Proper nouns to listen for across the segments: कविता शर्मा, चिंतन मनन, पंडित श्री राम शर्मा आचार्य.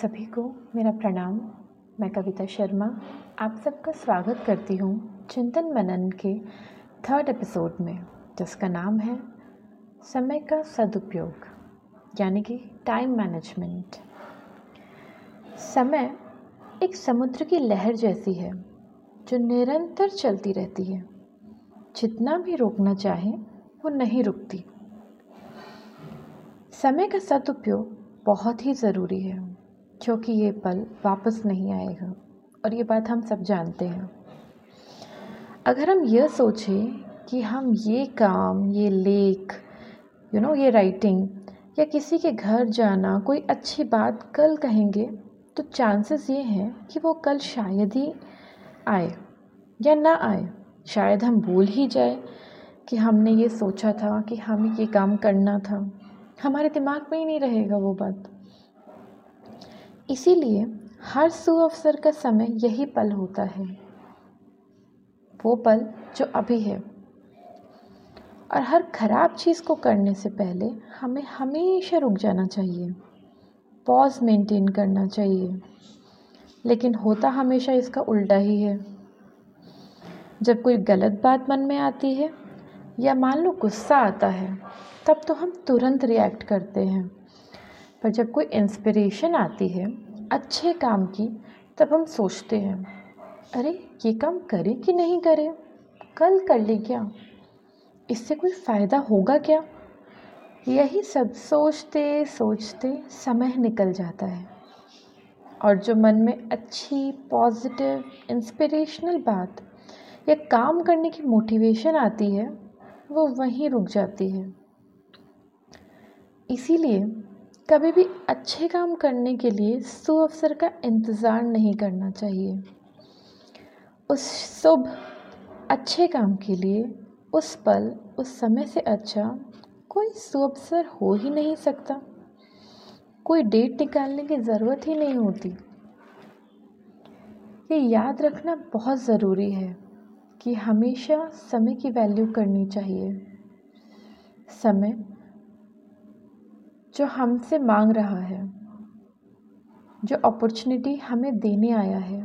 सभी को मेरा प्रणाम। मैं कविता शर्मा आप सबका स्वागत करती हूँ चिंतन मनन के थर्ड एपिसोड में, जिसका नाम है समय का सदुपयोग यानी कि टाइम मैनेजमेंट। समय एक समुद्र की लहर जैसी है जो निरंतर चलती रहती है। जितना भी रोकना चाहे वो नहीं रुकती। समय का सदुपयोग बहुत ही ज़रूरी है, क्योंकि ये पल वापस नहीं आएगा और ये बात हम सब जानते हैं। अगर हम यह सोचें कि हम ये काम, ये लेख, ये राइटिंग या किसी के घर जाना, कोई अच्छी बात कल कहेंगे, तो चांसेस ये हैं कि वो कल शायद ही आए या ना आए। शायद हम भूल ही जाए कि हमने ये सोचा था कि हमें ये काम करना था, हमारे दिमाग में ही नहीं रहेगा वो बात। इसीलिए हर सुअवसर का समय यही पल होता है, वो पल जो अभी है। और हर खराब चीज़ को करने से पहले हमें हमेशा रुक जाना चाहिए, पॉज मेंटेन करना चाहिए। लेकिन होता हमेशा इसका उल्टा ही है। जब कोई गलत बात मन में आती है या मान लो गुस्सा आता है, तब तो हम तुरंत रिएक्ट करते हैं। पर जब कोई इंस्पिरेशन आती है अच्छे काम की, तब हम सोचते हैं अरे ये काम करें कि नहीं करें, कल कर लें क्या, इससे कोई फ़ायदा होगा क्या। यही सब सोचते सोचते समय निकल जाता है। और जो मन में अच्छी पॉजिटिव इंस्पिरेशनल बात या काम करने की मोटिवेशन आती है वो वहीं रुक जाती है। इसीलिए कभी भी अच्छे काम करने के लिए सुअवसर का इंतज़ार नहीं करना चाहिए। उस शुभ अच्छे काम के लिए उस पल, उस समय से अच्छा कोई सुअवसर हो ही नहीं सकता। कोई डेट निकालने की ज़रूरत ही नहीं होती। ये याद रखना बहुत ज़रूरी है कि हमेशा समय की वैल्यू करनी चाहिए। समय जो हमसे मांग रहा है, जो अपॉर्चुनिटी हमें देने आया है,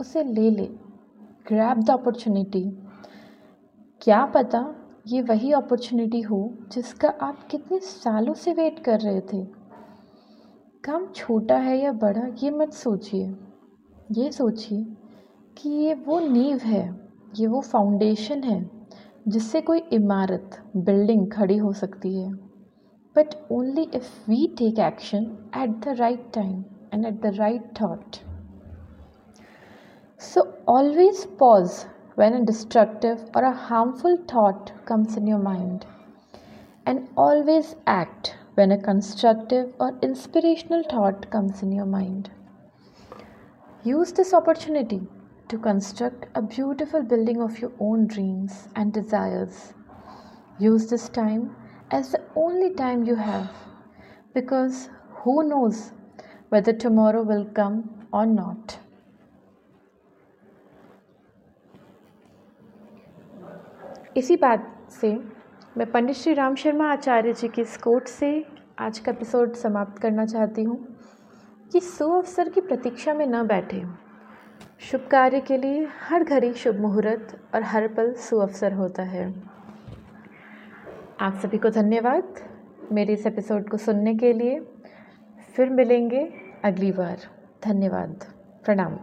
उसे ले ले, ग्रैब द अपॉर्चुनिटी। क्या पता ये वही अपॉर्चुनिटी हो जिसका आप कितने सालों से वेट कर रहे थे। काम छोटा है या बड़ा ये मत सोचिए, ये सोचिए कि ये वो नींव है, ये वो फाउंडेशन है जिससे कोई इमारत, बिल्डिंग खड़ी हो सकती है। But only if we take action at the right time and at the right thought. So always pause when a destructive or a harmful thought comes in your mind. And always act when a constructive or inspirational thought comes in your mind. Use this opportunity to construct a beautiful building of your own dreams and desires. Use this time as the only time you have, because who knows whether tomorrow will come or not. इसी बात से मैं पंडित श्री राम शर्मा आचार्य जी की इस coat से आज का episode समाप्त करना चाहती हूँ कि सुअवसर की प्रतीक्षा में न बैठे। शुभ कार्य के लिए हर घड़ी शुभ मुहूर्त और हर पल सुअवसर होता है। आप सभी को धन्यवाद मेरे इस एपिसोड को सुनने के लिए। फिर मिलेंगे अगली बार। धन्यवाद, प्रणाम।